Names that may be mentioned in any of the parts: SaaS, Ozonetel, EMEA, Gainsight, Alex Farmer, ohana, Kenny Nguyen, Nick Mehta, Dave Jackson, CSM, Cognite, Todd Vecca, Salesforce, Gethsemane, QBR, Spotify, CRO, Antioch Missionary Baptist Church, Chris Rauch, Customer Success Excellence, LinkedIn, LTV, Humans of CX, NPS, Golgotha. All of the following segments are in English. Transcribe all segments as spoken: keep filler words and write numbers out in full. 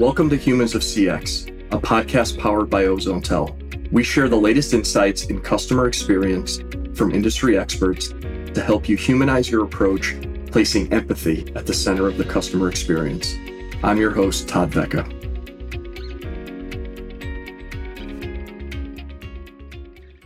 Welcome to Humans of C X, a podcast powered by Ozonetel. We share the latest insights in customer experience from industry experts to help you humanize your approach, placing empathy at the center of the customer experience. I'm your host, Todd Vecca.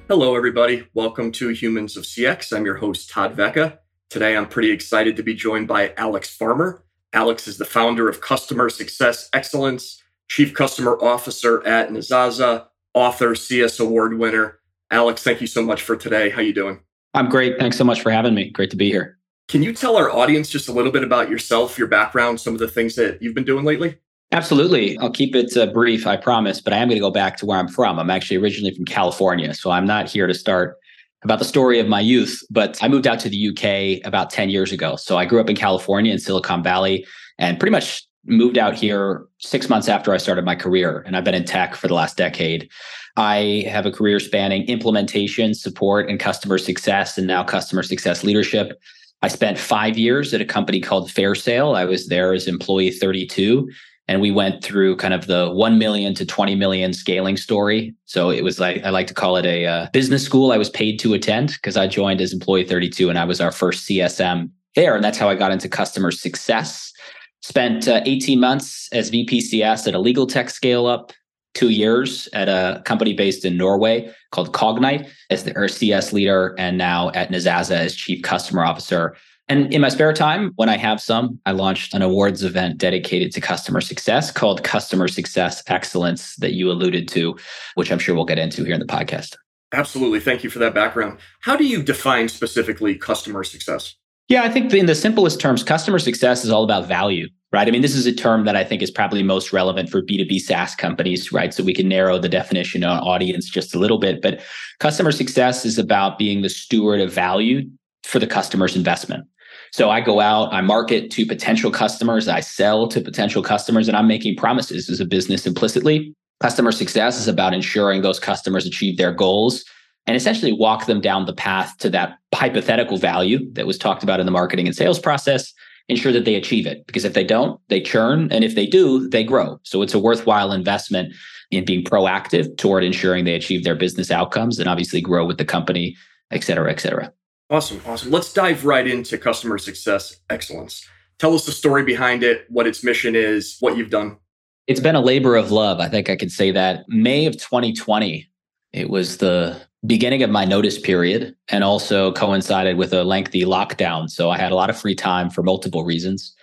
Hello, everybody. Welcome to Humans of C X. I'm your host, Todd Vecca. Today, I'm pretty excited to be joined by Alex Farmer. Alex is the founder of Customer Success Excellence, Chief Customer Officer at Nezasa, author, C S Award winner. Alex, thank you so much for today. How are you doing? I'm great. Thanks so much for having me. Great to be here. Can you tell our audience just a little bit about yourself, your background, some of the things that you've been doing lately? Absolutely. I'll keep it uh, brief, I promise, but I am going to go back to where I'm from. I'm actually originally from California, so I'm not here to start about the story of my youth, but I moved out to the U K about ten years ago. So I grew up in California in Silicon Valley and pretty much moved out here six months after I started my career. And I've been in tech for the last decade. I have a career spanning implementation, support, and customer success, and now customer success leadership. I spent five years at a company called Fair Sale. I was there as employee thirty-two. And we went through kind of the one million to twenty million scaling story. So it was like, I like to call it a uh, business school I was paid to attend, because I joined as employee thirty-two and I was our first C S M there. And that's how I got into customer success. Spent uh, eighteen months as V P C S at a legal tech scale up, two years at a company based in Norway called Cognite as their C S leader, and now at Nezasa as Chief Customer Officer. And in my spare time, when I have some, I launched an awards event dedicated to customer success called Customer Success Excellence that you alluded to, which I'm sure we'll get into here in the podcast. Absolutely. Thank you for that background. How do you define specifically customer success? Yeah, I think in the simplest terms, customer success is all about value, right? I mean, this is a term that I think is probably most relevant for B two B SaaS companies, right? So we can narrow the definition on audience just a little bit, but customer success is about being the steward of value for the customer's investment. So I go out, I market to potential customers, I sell to potential customers, and I'm making promises as a business implicitly. Customer success is about ensuring those customers achieve their goals and essentially walk them down the path to that hypothetical value that was talked about in the marketing and sales process, ensure that they achieve it. Because if they don't, they churn. And if they do, they grow. So it's a worthwhile investment in being proactive toward ensuring they achieve their business outcomes and obviously grow with the company, et cetera, et cetera. Awesome. Awesome. Let's dive right into Customer Success Excellence. Tell us the story behind it, what its mission is, what you've done. It's been a labor of love. I think I can say that. May of twenty twenty, it was the beginning of my notice period and also coincided with a lengthy lockdown. So I had a lot of free time for multiple reasons.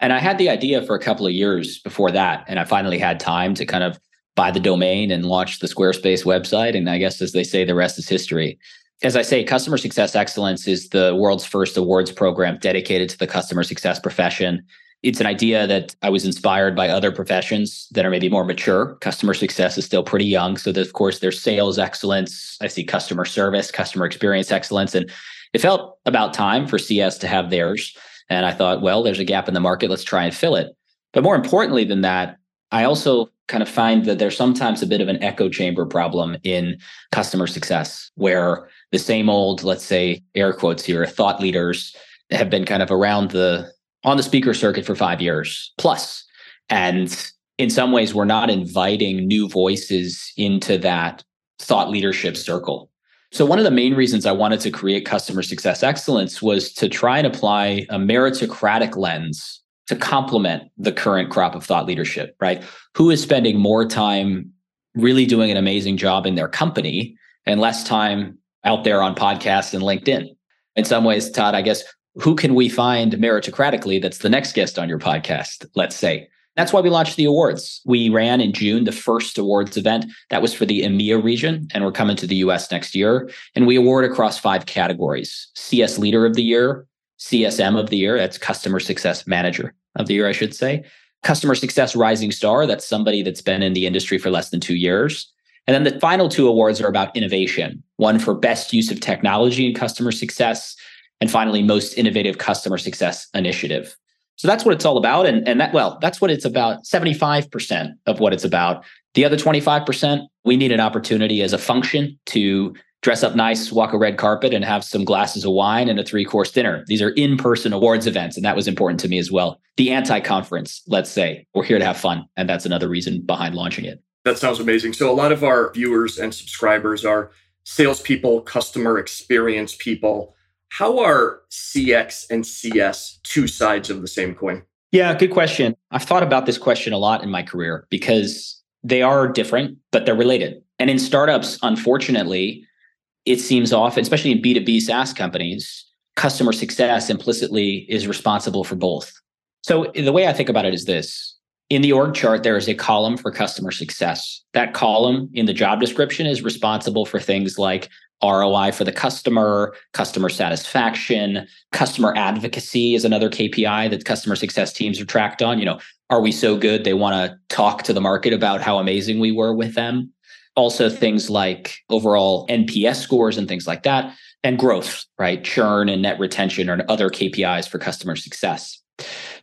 And I had the idea for a couple of years before that. And I finally had time to kind of buy the domain and launch the Squarespace website. And I guess, as they say, the rest is history. As I say, Customer Success Excellence is the world's first awards program dedicated to the customer success profession. It's an idea that I was inspired by other professions that are maybe more mature. Customer success is still pretty young. So, that, of course, there's sales excellence. I see customer service, customer experience excellence. And it felt about time for C S to have theirs. And I thought, well, there's a gap in the market. Let's try and fill it. But more importantly than that, I also kind of find that there's sometimes a bit of an echo chamber problem in customer success, where the same old, let's say, air quotes here, thought leaders have been kind of around the, on the speaker circuit for five years plus. And in some ways, we're not inviting new voices into that thought leadership circle. So one of the main reasons I wanted to create Customer Success Excellence was to try and apply a meritocratic lens to complement the current crop of thought leadership, right? Who is spending more time really doing an amazing job in their company and less time out there on podcasts and LinkedIn? In some ways, Todd, I guess, who can we find meritocratically that's the next guest on your podcast, let's say? That's why we launched the awards. We ran in June the first awards event. That was for the EMEA region, and we're coming to the U S next year. And we award across five categories: C S Leader of the Year, C S M of the Year, that's Customer Success Manager of the Year, I should say. Customer Success Rising Star, that's somebody that's been in the industry for less than two years. And then the final two awards are about innovation, one for best use of technology in customer success, and finally, most innovative customer success initiative. So that's what it's all about. And, and that, well, that's what it's about, seventy-five percent of what it's about. The other twenty-five percent, we need an opportunity as a function to dress up nice, walk a red carpet, and have some glasses of wine and a three-course dinner. These are in-person awards events, and that was important to me as well. The anti-conference, let's say. We're here to have fun, and that's another reason behind launching it. That sounds amazing. So a lot of our viewers and subscribers are salespeople, customer experience people. How are C X and C S two sides of the same coin? Yeah, good question. I've thought about this question a lot in my career because they are different, but they're related. And in startups, unfortunately, it seems often, especially in B two B SaaS companies, customer success implicitly is responsible for both. So the way I think about it is this. In the org chart, there is a column for customer success. That column in the job description is responsible for things like R O I for the customer, customer satisfaction, customer advocacy is another K P I that customer success teams are tracked on. You know, are we so good they want to talk to the market about how amazing we were with them? Also things like overall N P S scores and things like that, and growth, right? Churn and net retention are other K P Is for customer success.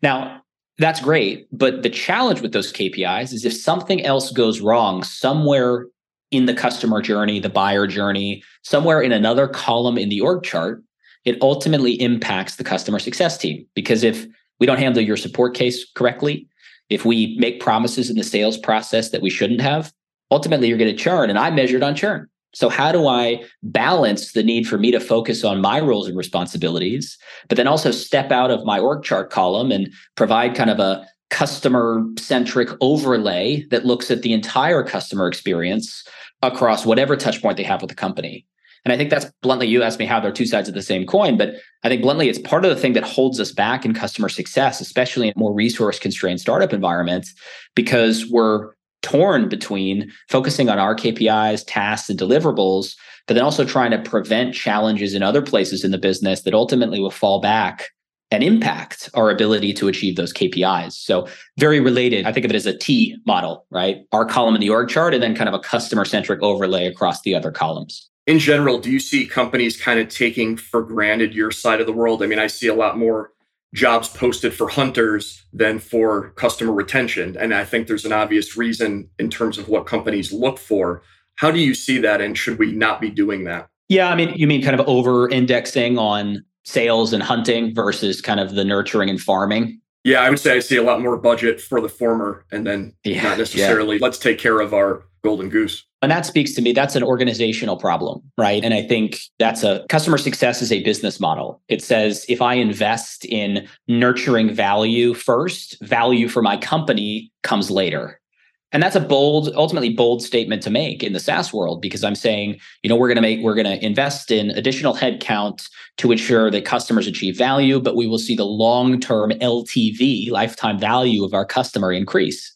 Now, that's great, but the challenge with those K P Is is if something else goes wrong somewhere in the customer journey, the buyer journey, somewhere in another column in the org chart, it ultimately impacts the customer success team. Because if we don't handle your support case correctly, if we make promises in the sales process that we shouldn't have, ultimately you're going to churn, and I measured on churn. So how do I balance the need for me to focus on my roles and responsibilities, but then also step out of my org chart column and provide kind of a customer-centric overlay that looks at the entire customer experience across whatever touch point they have with the company? And I think that's bluntly, you asked me how they're two sides of the same coin, but I think bluntly, it's part of the thing that holds us back in customer success, especially in more resource-constrained startup environments, because we're torn between focusing on our K P Is, tasks, and deliverables, but then also trying to prevent challenges in other places in the business that ultimately will fall back and impact our ability to achieve those K P Is. So very related. I think of it as a T model, right? Our column in the org chart and then kind of a customer-centric overlay across the other columns. In general, do you see companies kind of taking for granted your side of the world? I mean, I see a lot more jobs posted for hunters than for customer retention. And I think there's an obvious reason in terms of what companies look for. How do you see that? And should we not be doing that? Yeah, I mean, you mean kind of over-indexing on sales and hunting versus kind of the nurturing and farming? Yeah, I would say I see a lot more budget for the former and then yeah, not necessarily, yeah. let's take care of our golden goose. And that speaks to me, that's an organizational problem, right? And I think that's a customer success is a business model. It says, if I invest in nurturing value first, value for my company comes later. And that's a bold, ultimately bold statement to make in the SaaS world, because I'm saying, you know, we're going to make, we're going to invest in additional headcount to ensure that customers achieve value, but we will see the long-term L T V, lifetime value of our customer increase.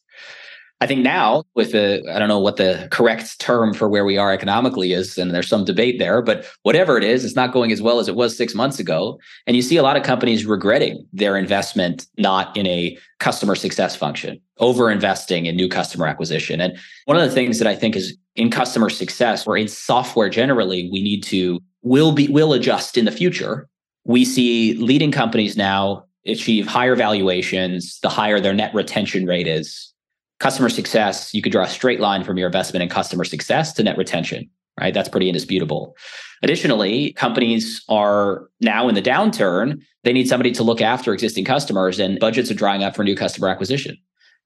I think now with the, I don't know what the correct term for where we are economically is, and there's some debate there, but whatever it is, it's not going as well as it was six months ago. And you see a lot of companies regretting their investment, not in a customer success function, over-investing in new customer acquisition. And one of the things that I think is in customer success or in software generally, we need to, will be, will adjust in the future. We see leading companies now achieve higher valuations, the higher their net retention rate is. Customer success, you could draw a straight line from your investment in customer success to net retention, right? That's pretty indisputable. Additionally, companies are now in the downturn. They need somebody to look after existing customers, and budgets are drying up for new customer acquisition,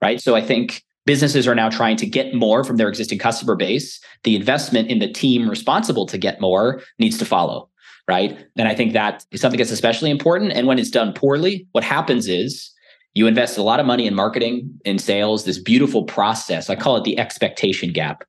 right? So I think businesses are now trying to get more from their existing customer base. The investment in the team responsible to get more needs to follow, right? And I think that is something that's especially important. And when it's done poorly, what happens is, you invest a lot of money in marketing, in sales, this beautiful process. I call it the expectation gap.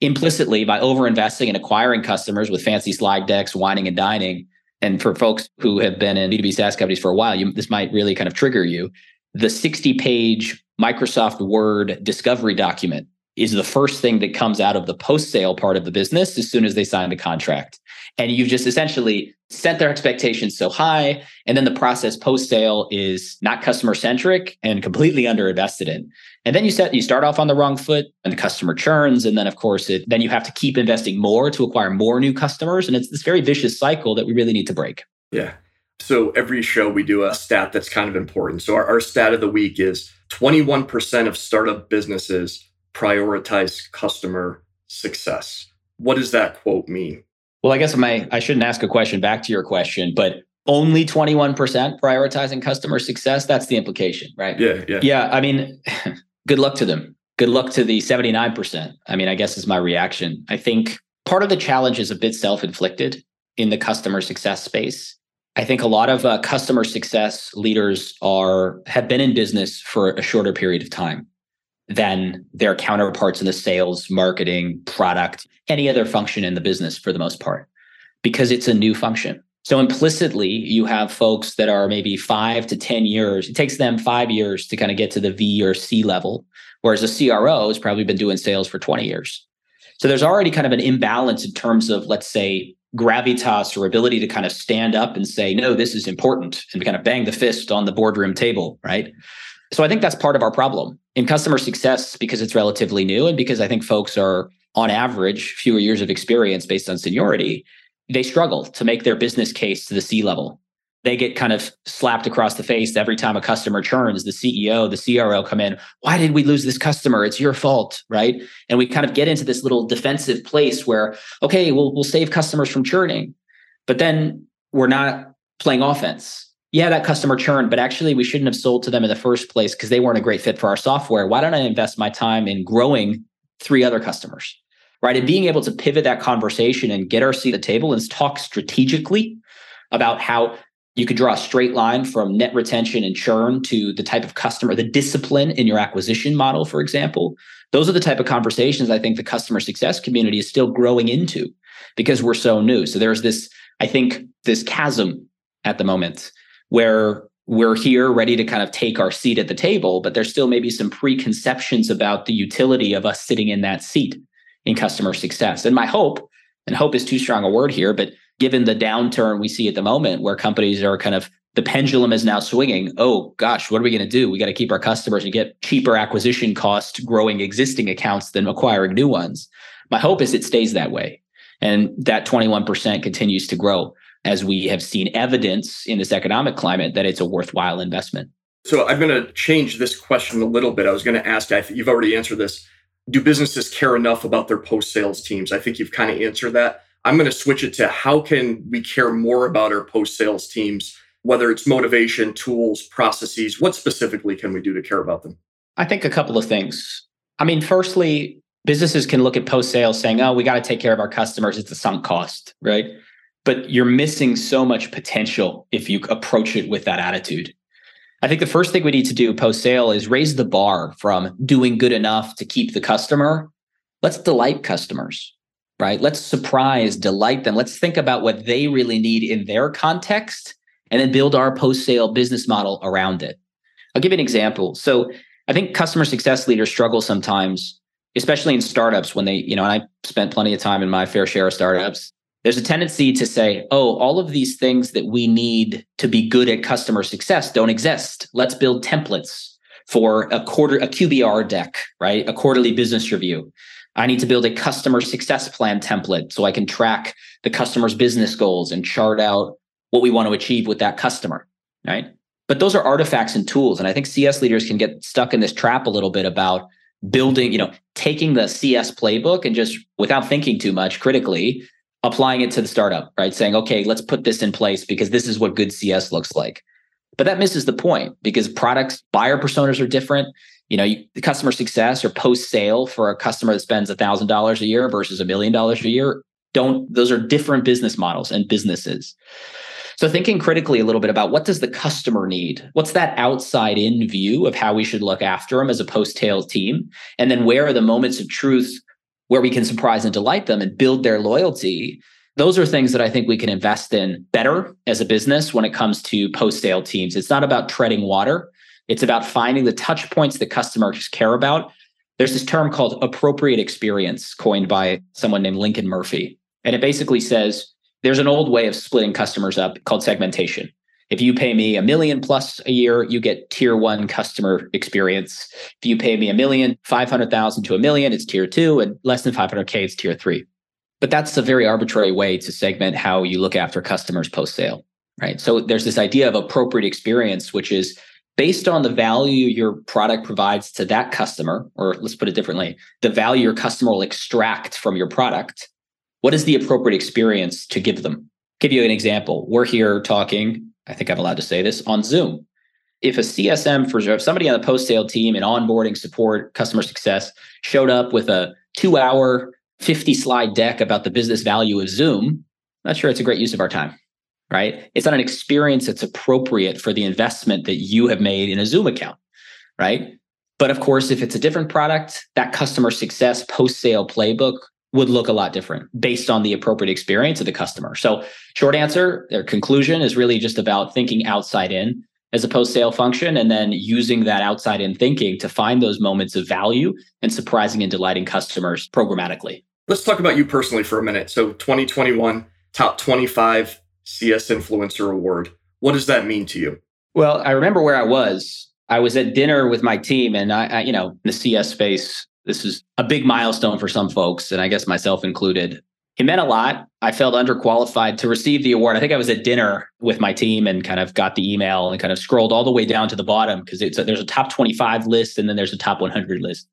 Implicitly, by overinvesting and acquiring customers with fancy slide decks, whining and dining, and for folks who have been in B two B SaaS companies for a while, you, this might really kind of trigger you. The sixty-page Microsoft Word discovery document is the first thing that comes out of the post-sale part of the business as soon as they sign the contract. And you've just essentially set their expectations so high. And then the process post-sale is not customer-centric and completely underinvested in. And then you set you start off on the wrong foot and the customer churns. And then, of course, it, then you have to keep investing more to acquire more new customers. And it's this very vicious cycle that we really need to break. Yeah. So every show we do a stat that's kind of important. So our, our stat of the week is twenty-one percent of startup businesses prioritize customer success. What does that quote mean? Well, I guess my I shouldn't ask a question back to your question, but only twenty-one percent prioritizing customer success. That's the implication, right? Yeah, yeah. Yeah, I mean, good luck to them. Good luck to the seventy-nine percent. I mean, I guess is my reaction. I think part of the challenge is a bit self-inflicted in the customer success space. I think a lot of uh, customer success leaders are have been in business for a shorter period of time than their counterparts in the sales, marketing, product, any other function in the business for the most part, because it's a new function. So implicitly, you have folks that are maybe five to ten years. It takes them five years to kind of get to the V or C level, whereas a C R O has probably been doing sales for twenty years. So there's already kind of an imbalance in terms of, let's say, gravitas or ability to kind of stand up and say, no, this is important, and kind of bang the fist on the boardroom table, right? So I think that's part of our problem in customer success, because it's relatively new and because I think folks are, on average, fewer years of experience based on seniority. They struggle to make their business case to the C level. They get kind of slapped across the face every time a customer churns. The C E O, the C R O come in, why did we lose this customer? It's your fault, right? And we kind of get into this little defensive place where, okay, we'll, we'll save customers from churning, but then we're not playing offense. Yeah, that customer churned, but actually we shouldn't have sold to them in the first place because they weren't a great fit for our software. Why don't I invest my time in growing three other customers, right? And being able to pivot that conversation and get our seat at the table and talk strategically about how you could draw a straight line from net retention and churn to the type of customer, the discipline in your acquisition model, for example. Those are the type of conversations I think the customer success community is still growing into because we're so new. So there's this, I think, this chasm at the moment where we're here ready to kind of take our seat at the table, but there's still maybe some preconceptions about the utility of us sitting in that seat in customer success. And my hope, and hope is too strong a word here, but given the downturn we see at the moment where companies are kind of, the pendulum is now swinging, oh gosh, what are we going to do? We got to keep our customers and get cheaper acquisition costs growing existing accounts than acquiring new ones. My hope is it stays that way. And that twenty-one percent continues to grow as we have seen evidence in this economic climate that it's a worthwhile investment. So I'm going to change this question a little bit. I was going to ask, I think you've already answered this. Do businesses care enough about their post-sales teams? I think you've kind of answered that. I'm going to switch it to how can we care more about our post-sales teams, whether it's motivation, tools, processes, what specifically can we do to care about them? I think a couple of things. I mean, firstly, businesses can look at post-sales saying, oh, we got to take care of our customers. It's a sunk cost, right? But you're missing so much potential if you approach it with that attitude. I think the first thing we need to do post-sale is raise the bar from doing good enough to keep the customer. Let's delight customers, right? Let's surprise, delight them. Let's think about what they really need in their context and then build our post-sale business model around it. I'll give you an example. So I think customer success leaders struggle sometimes, especially in startups when they, you know, and I spent plenty of time in my fair share of startups. There's a tendency to say, oh, all of these things that we need to be good at customer success don't exist. Let's build templates for a quarter, a Q B R deck, right? A quarterly business review. I need to build a customer success plan template so I can track the customer's business goals and chart out what we want to achieve with that customer, right? But those are artifacts and tools. And I think C S leaders can get stuck in this trap a little bit about building, you know, taking the C S playbook and just without thinking too much critically, applying it to the startup, right? Saying, okay, let's put this in place because this is what good C S looks like. But that misses the point because products, buyer personas are different. You know, you, the customer success or post-sale for a customer that spends one thousand dollars a year versus a million dollars a year, don't, those are different business models and businesses. So thinking critically a little bit about what does the customer need? What's that outside-in view of how we should look after them as a post-sale team? And then where are the moments of truth where we can surprise and delight them and build their loyalty? Those are things that I think we can invest in better as a business when it comes to post-sale teams. It's not about treading water. It's about finding the touch points that customers care about. There's this term called appropriate experience coined by someone named Lincoln Murphy. And it basically says there's an old way of splitting customers up called segmentation. If you pay me a million plus a year, you get tier one customer experience. If you pay me a million, five hundred thousand to a million, it's tier two, and less than five hundred K, it's tier three. But that's a very arbitrary way to segment how you look after customers post-sale, right? So there's this idea of appropriate experience, which is based on the value your product provides to that customer, or let's put it differently, the value your customer will extract from your product. what is the appropriate experience to give them? Give you an example. We're here talking, I think I'm allowed to say this, on Zoom. If a C S M, for if somebody on the post-sale team in onboarding support, customer success, showed up with a two-hour, fifty-slide deck about the business value of Zoom, I'm not sure it's a great use of our time, right? It's not an experience that's appropriate for the investment that you have made in a Zoom account, right? But of course, if it's a different product, that customer success post-sale playbook would look a lot different based on the appropriate experience of the customer. So short answer, their conclusion is really just about thinking outside in as a post-sale function, and then using that outside in thinking to find those moments of value and surprising and delighting customers programmatically. Let's talk about you personally for a minute. So twenty twenty-one top twenty-five C S Influencer Award. What does that mean to you? Well, I remember where I was. I was at dinner with my team, and I, I you know, in the C S space, this is a big milestone for some folks, and I guess myself included. It meant a lot. I felt underqualified to receive the award. I think I was at dinner with my team and kind of got the email and kind of scrolled all the way down to the bottom because it's a, there's a top twenty-five list and then there's a top one hundred list.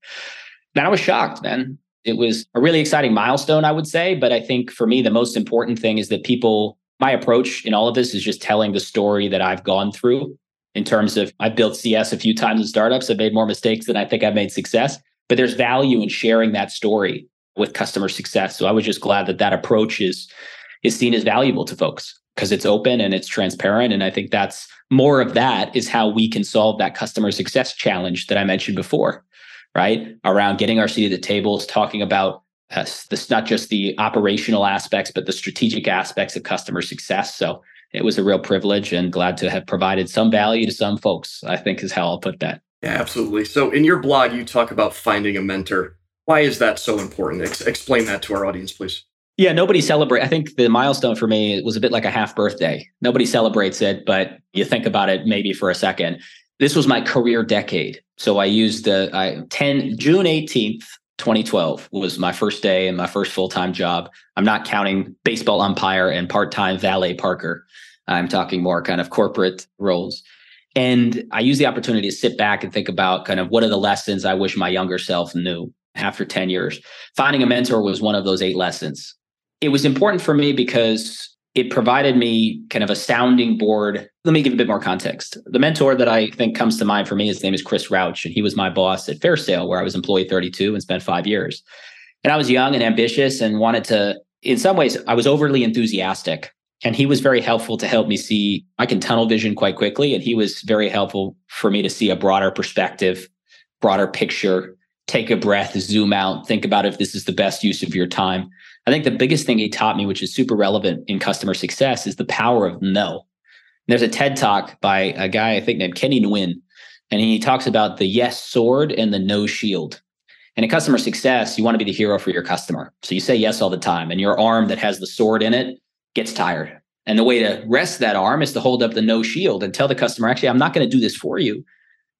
And I was shocked, man. It was a really exciting milestone, I would say. But I think for me, the most important thing is that people, my approach in all of this is just telling the story that I've gone through in terms of I've built C S a few times in startups. I've made more mistakes than I think I've made success. But there's value in sharing that story with customer success. So I was just glad that that approach is, is seen as valuable to folks because it's open and it's transparent. And I think that's more of that is how we can solve that customer success challenge that I mentioned before, right? Around getting our seat at the tables, talking about uh, this, not just the operational aspects, but the strategic aspects of customer success. So it was a real privilege and glad to have provided some value to some folks, I think is how I'll put that. Yeah, absolutely. So in your blog, you talk about finding a mentor. Why is that so important? Ex- explain that to our audience, please. Yeah, nobody celebrates. I think the milestone for me was a bit like a half birthday. Nobody celebrates it, but you think about it maybe for a second. This was my career decade. So I used the I, ten June eighteenth, twenty twelve was my first day and my first full-time job. I'm not counting baseball umpire and part-time valet parker. I'm talking more kind of corporate roles. And I use the opportunity to sit back and think about kind of what are the lessons I wish my younger self knew after ten years. Finding a mentor was one of those eight lessons. It was important for me because it provided me kind of a sounding board. Let me give a bit more context. The mentor that I think comes to mind for me, his name is Chris Rauch, and he was my boss at Fair Sale, where I was employee thirty-two and spent five years. And I was young and ambitious and wanted to, in some ways, I was overly enthusiastic. And he was very helpful to help me see, I can tunnel vision quite quickly. And he was very helpful for me to see a broader perspective, broader picture, take a breath, zoom out, think about if this is the best use of your time. I think the biggest thing he taught me, which is super relevant in customer success, is the power of no. And there's a TED Talk by a guy, I think named Kenny Nguyen, and he talks about the yes sword and the no shield. And in customer success, you want to be the hero for your customer. So you say yes all the time, and your arm that has the sword in it gets tired. And the way to rest that arm is to hold up the no shield and tell the customer, actually, I'm not going to do this for you.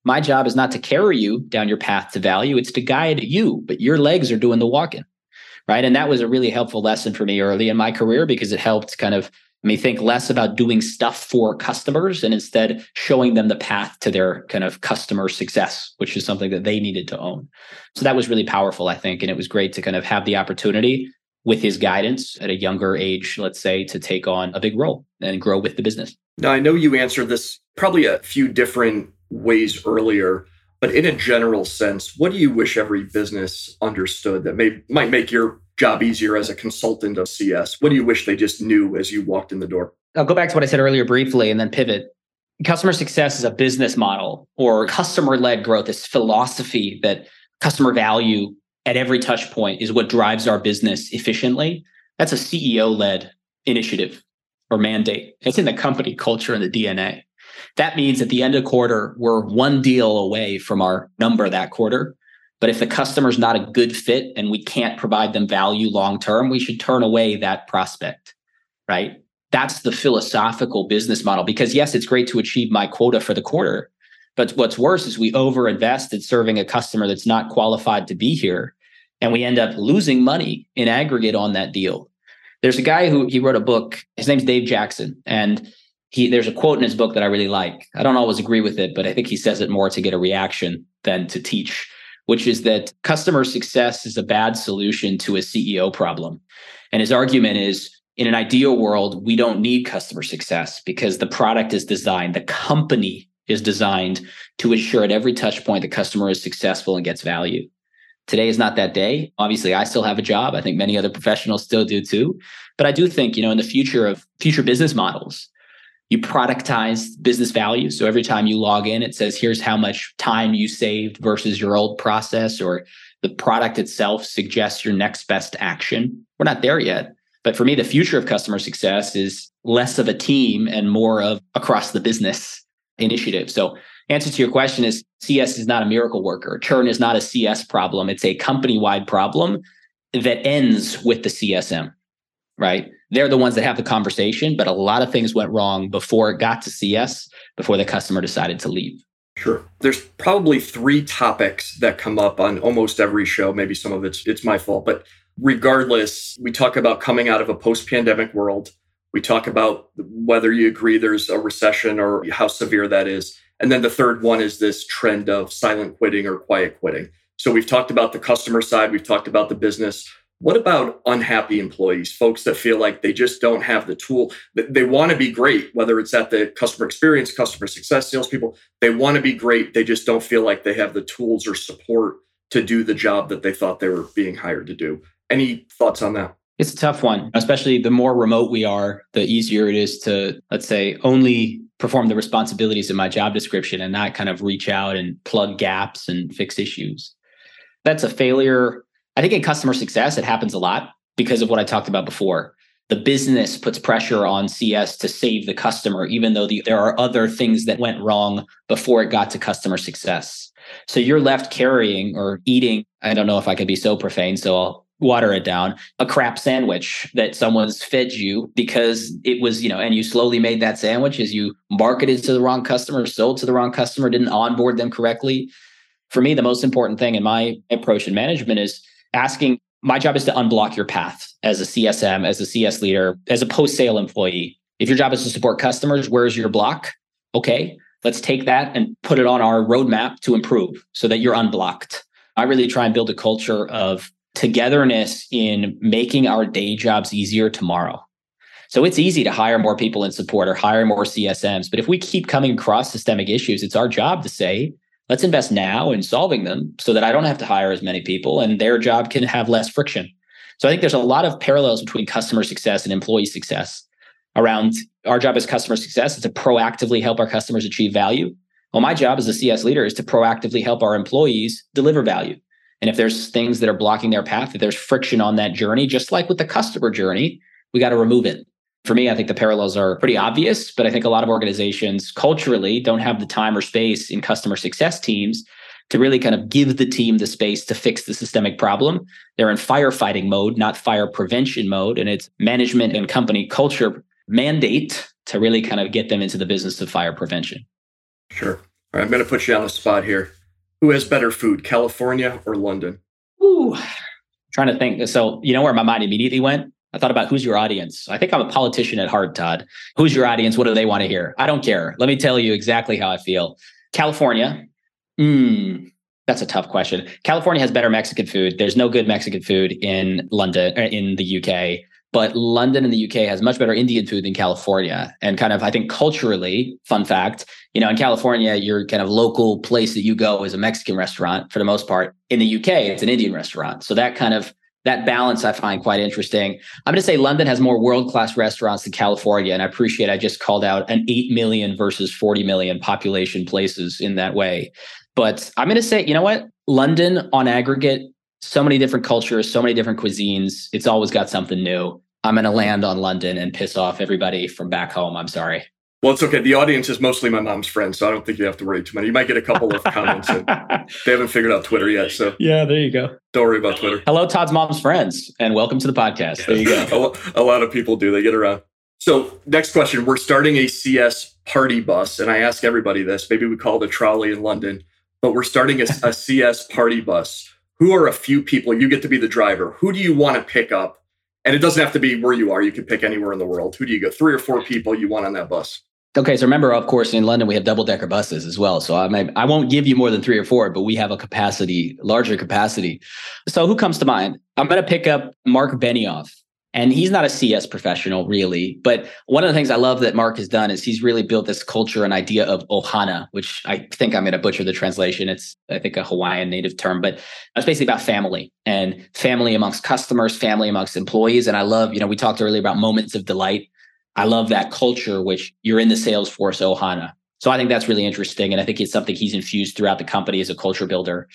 My job is not to carry you down your path to value. It's to guide you, but your legs are doing the walking, right? And that was a really helpful lesson for me early in my career because it helped kind of me think less about doing stuff for customers and instead showing them the path to their kind of customer success, which is something that they needed to own. So that was really powerful, I think. And it was great to kind of have the opportunity with his guidance at a younger age, let's say, to take on a big role and grow with the business. Now, I know you answered this probably a few different ways earlier, but in a general sense, what do you wish every business understood that may might make your job easier as a consultant of C S? What do you wish they just knew as you walked in the door? I'll go back to what I said earlier briefly and then pivot. Customer success is a business model or customer-led growth, this philosophy that customer value at every touch point is what drives our business efficiently. That's a C E O-led initiative or mandate. It's in the company culture and the D N A. That means at the end of the quarter, we're one deal away from our number that quarter. But if the customer's not a good fit and we can't provide them value long-term, we should turn away that prospect, right? That's the philosophical business model because yes, it's great to achieve my quota for the quarter, but what's worse is we overinvest in serving a customer that's not qualified to be here. And we end up losing money in aggregate on that deal. There's a guy who he wrote a book. His name's Dave Jackson. And he there's a quote in his book that I really like. I don't always agree with it, but I think he says it more to get a reaction than to teach, which is that customer success is a bad solution to a C E O problem. And his argument is, in an ideal world, we don't need customer success because the product is designed, the company is designed to ensure at every touch point the customer is successful and gets value. Today is not that day. Obviously, I still have a job. I think many other professionals still do too. But I do think, you know, in the future of future business models, you productize business value. So every time you log in, it says, here's how much time you saved versus your old process, or the product itself suggests your next best action. We're not there yet. But for me, the future of customer success is less of a team and more of across the business initiative. So answer to your question is C S is not a miracle worker. Churn is not a C S problem. It's a company-wide problem that ends with the C S M, right? They're the ones that have the conversation, but a lot of things went wrong before it got to C S, before the customer decided to leave. Sure. There's probably three topics that come up on almost every show. Maybe some of it's it's my fault, but regardless, we talk about coming out of a post-pandemic world. We talk about whether you agree there's a recession or how severe that is. And then the third one is this trend of silent quitting or quiet quitting. So we've talked about the customer side. We've talked about the business. What about unhappy employees, folks that feel like they just don't have the tool? They want to be great, whether it's at the customer experience, customer success, salespeople. They want to be great. They just don't feel like they have the tools or support to do the job that they thought they were being hired to do. Any thoughts on that? It's a tough one, especially the more remote we are, the easier it is to, let's say, only perform the responsibilities in my job description and not kind of reach out and plug gaps and fix issues. That's a failure. I think in customer success, it happens a lot because of what I talked about before. The business puts pressure on C S to save the customer, even though the, there are other things that went wrong before it got to customer success. So you're left carrying or eating, I don't know if I could be so profane, so I'll water it down, a crap sandwich that someone's fed you because it was, you know, and you slowly made that sandwich as you marketed to the wrong customer, sold to the wrong customer, didn't onboard them correctly. For me, the most important thing in my approach in management is asking, my job is to unblock your path as a C S M, as a C S leader, as a post-sale employee. If your job is to support customers, where's your block? Okay, let's take that and put it on our roadmap to improve so that you're unblocked. I really try and build a culture of togetherness in making our day jobs easier tomorrow. So it's easy to hire more people in support or hire more C S Ms. But if we keep coming across systemic issues, it's our job to say, let's invest now in solving them so that I don't have to hire as many people and their job can have less friction. So I think there's a lot of parallels between customer success and employee success around our job as customer success is to proactively help our customers achieve value. Well, my job as a C S leader is to proactively help our employees deliver value. And if there's things that are blocking their path, if there's friction on that journey, just like with the customer journey, we got to remove it. For me, I think the parallels are pretty obvious, but I think a lot of organizations culturally don't have the time or space in customer success teams to really kind of give the team the space to fix the systemic problem. They're in firefighting mode, not fire prevention mode. And it's management and company culture mandate to really kind of get them into the business of fire prevention. Sure. All right, I'm going to put you on the spot here. Who has better food, California or London? Ooh, I'm trying to think. So you know where my mind immediately went? I thought about who's your audience. I think I'm a politician at heart, Todd. Who's your audience? What do they want to hear? I don't care. Let me tell you exactly how I feel. California. Mm, that's a tough question. California has better Mexican food. There's no good Mexican food in London, in the U K. But London in the U K has much better Indian food than California. And kind of, I think culturally, fun fact, you know, in California, your kind of local place that you go is a Mexican restaurant for the most part. In the U K, it's an Indian restaurant. So that kind of, that balance I find quite interesting. I'm going to say London has more world-class restaurants than California. And I appreciate I just called out an eight million versus forty million population places in that way. But I'm going to say, you know what? London on aggregate, so many different cultures, so many different cuisines. It's always got something new. I'm going to land on London and piss off everybody from back home. I'm sorry. Well, it's okay. The audience is mostly my mom's friends, so I don't think you have to worry too many. You might get a couple of comments. And they haven't figured out Twitter yet. So yeah, there you go. Don't worry about Twitter. Hello, Todd's mom's friends, and welcome to the podcast. There you go. A lot of people do. They get around. So next question. We're starting a C S party bus, and I ask everybody this. Maybe we call it a trolley in London, but we're starting a, a C S party bus. Who are a few people? You get to be the driver. Who do you want to pick up? And it doesn't have to be where you are. You can pick anywhere in the world. Who do you go? Three or four people you want on that bus. Okay. So remember, of course, in London, we have double-decker buses as well. So I may, I won't give you more than three or four, but we have a capacity, larger capacity. So who comes to mind? I'm going to pick up Marc Benioff. And he's not a C S professional, really. But one of the things I love that Marc has done is he's really built this culture and idea of ohana, which I think I'm going to butcher the translation. It's, I think, a Hawaiian native term, but it's basically about family and family amongst customers, family amongst employees. And I love, you know, we talked earlier about moments of delight. I love that culture, which you're in the Salesforce ohana. So I think that's really interesting. And I think it's something he's infused throughout the company as a culture builder.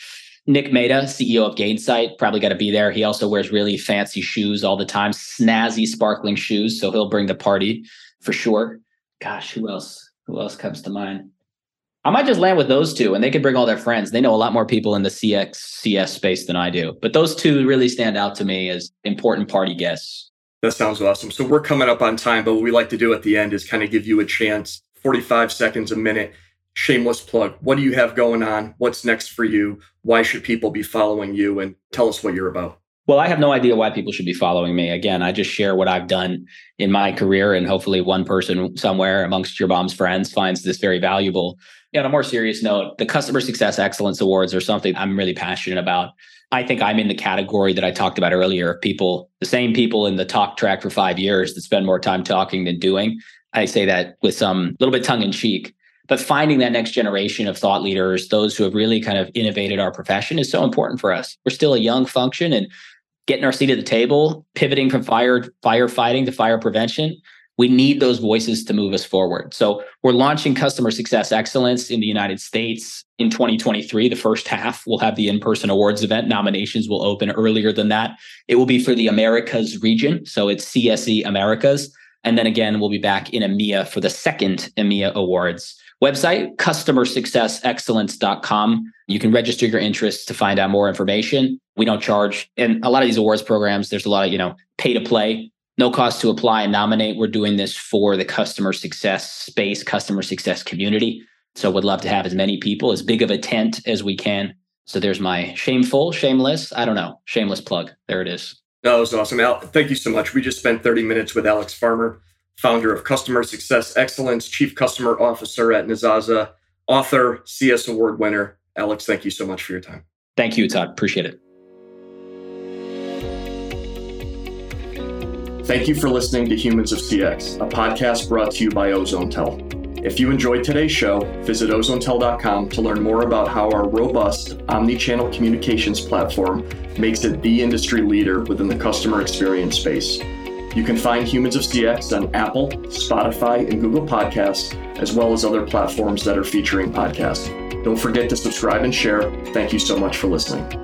Nick Mehta, C E O of Gainsight, probably got to be there. He also wears really fancy shoes all the time, snazzy, sparkling shoes. So he'll bring the party for sure. Gosh, who else? Who else comes to mind? I might just land with those two, and they could bring all their friends. They know a lot more people in the C X, C S space than I do. But those two really stand out to me as important party guests. That sounds awesome. So we're coming up on time, but what we like to do at the end is kind of give you a chance, forty-five seconds, a minute. Shameless plug. What do you have going on? What's next for you? Why should people be following you? And tell us what you're about. Well, I have no idea why people should be following me. Again, I just share what I've done in my career, and hopefully one person somewhere amongst your mom's friends finds this very valuable. Yeah, on a more serious note, the Customer Success Excellence Awards are something I'm really passionate about. I think I'm in the category that I talked about earlier of people, the same people in the talk track for five years that spend more time talking than doing. I say that with some little bit tongue in cheek. But finding that next generation of thought leaders, those who have really kind of innovated our profession, is so important for us. We're still a young function, and getting our seat at the table, pivoting from fire firefighting to fire prevention, we need those voices to move us forward. So we're launching Customer Success Excellence in the United States in twenty twenty-three. The first half, we'll have the in-person awards event. Nominations will open earlier than that. It will be for the Americas region. So it's C S E Americas. And then again, we'll be back in EMEA for the second EMEA awards. Website, customer success excellence dot com. You can register your interests to find out more information. We don't charge. And a lot of these awards programs, there's a lot of, you know, pay to play, no cost to apply and nominate. We're doing this for the customer success space, customer success community. So would love to have as many people, as big of a tent as we can. So there's my shameful, shameless, I don't know, shameless plug. There it is. That was awesome. Al, thank you so much. We just spent thirty minutes with Alex Farmer, founder of Customer Success Excellence, Chief Customer Officer at Nezasa, author, C S Award winner. Alex, thank you so much for your time. Thank you, Todd. Appreciate it. Thank you for listening to Humans of C X, a podcast brought to you by Ozonetel. If you enjoyed today's show, visit ozonetel dot com to learn more about how our robust omni-channel communications platform makes it the industry leader within the customer experience space. You can find Humans of C X on Apple, Spotify, and Google Podcasts, as well as other platforms that are featuring podcasts. Don't forget to subscribe and share. Thank you so much for listening.